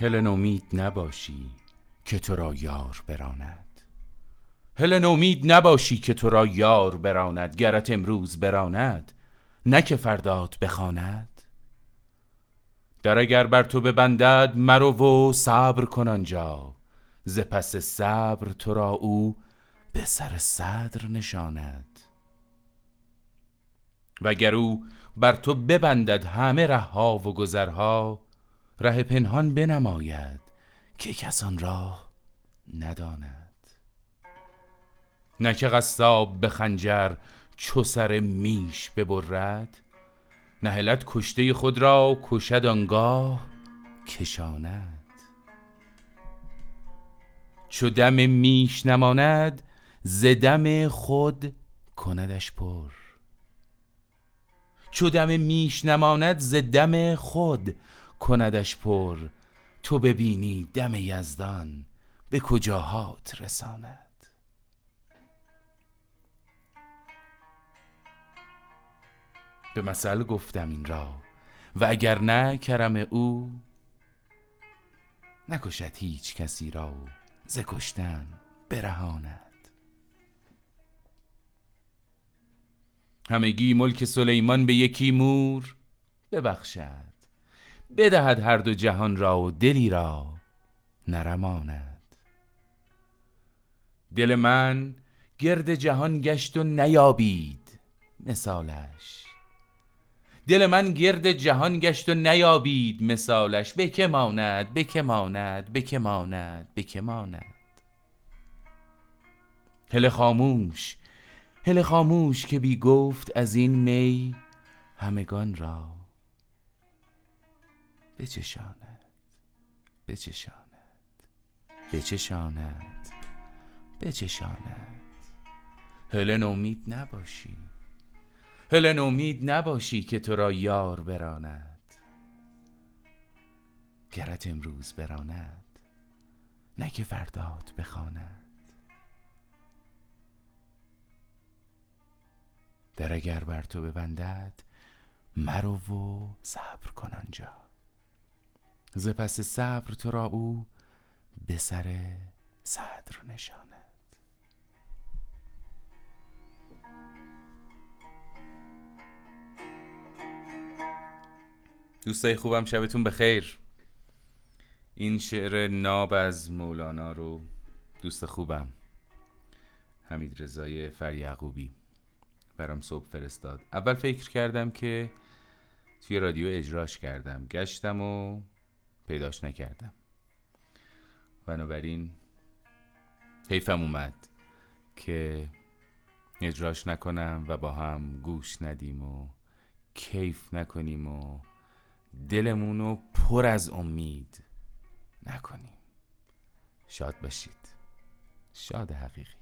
هله نومید نباشی که تو را یار براند، هله نومید نباشی که تو را یار براند، گرت امروز براند نه که فردات بخواند. در اگر بر تو ببندد مرو و صبر کن آنجا، ز پس صبر تو را او به سر صدر نشاند. وگر او بر تو ببندد همه ره‌ها و گذرها، ره پنهان بنماید که کسان راه نداند. نه که قصاب به خنجر چو سر میش ببرد، نه هلد کشته خود را کشد آنگاه کشاند. چو دم میش نماند ز دم خود کندش پر، چو دم میش نماند ز دم خود کندش پر. تو ببینی دم یزدان به کجاهات رساند. به مثل گفتم این را و اگر نه کرم او، نکشد هیچ کسی را و ز کشتن برهاند. همگی ملک سلیمان به یکی مور ببخشد، بدهد هر دو جهان را و دلی را نرماند. دل من گرد جهان گشت و نیابید مثالش، دل من گرد جهان گشت و نیابید مثالش. به که ماند به که ماند به که ماند به که ماند. هله خاموش هله خاموش که بی گفت از این می همگان را بچشاند بچشاند بچشاند بچشاند. هله نومید نباشی، هله نومید نباشی که تو را یار براند، گرت امروز براند نه که فردات بخواند. در اگر بر تو ببندد مرو و صبر کن آنجا، ز پس صبر تو را او به سر صدر نشاند. دوستای خوبم شبتون بخیر. این شعر ناب از مولانا رو دوست خوبم حمید رضایی فر یعقوبی برام صبح فرستاد. اول فکر کردم که توی رادیو اجراش کردم، گشتم و پیداش نکردم، بنابراین حیفم اومد که اجراش نکنم و با هم گوش ندیم و کیف نکنیم و دلمونو پر از امید نکنیم. شاد باشید، شاد حقیقی.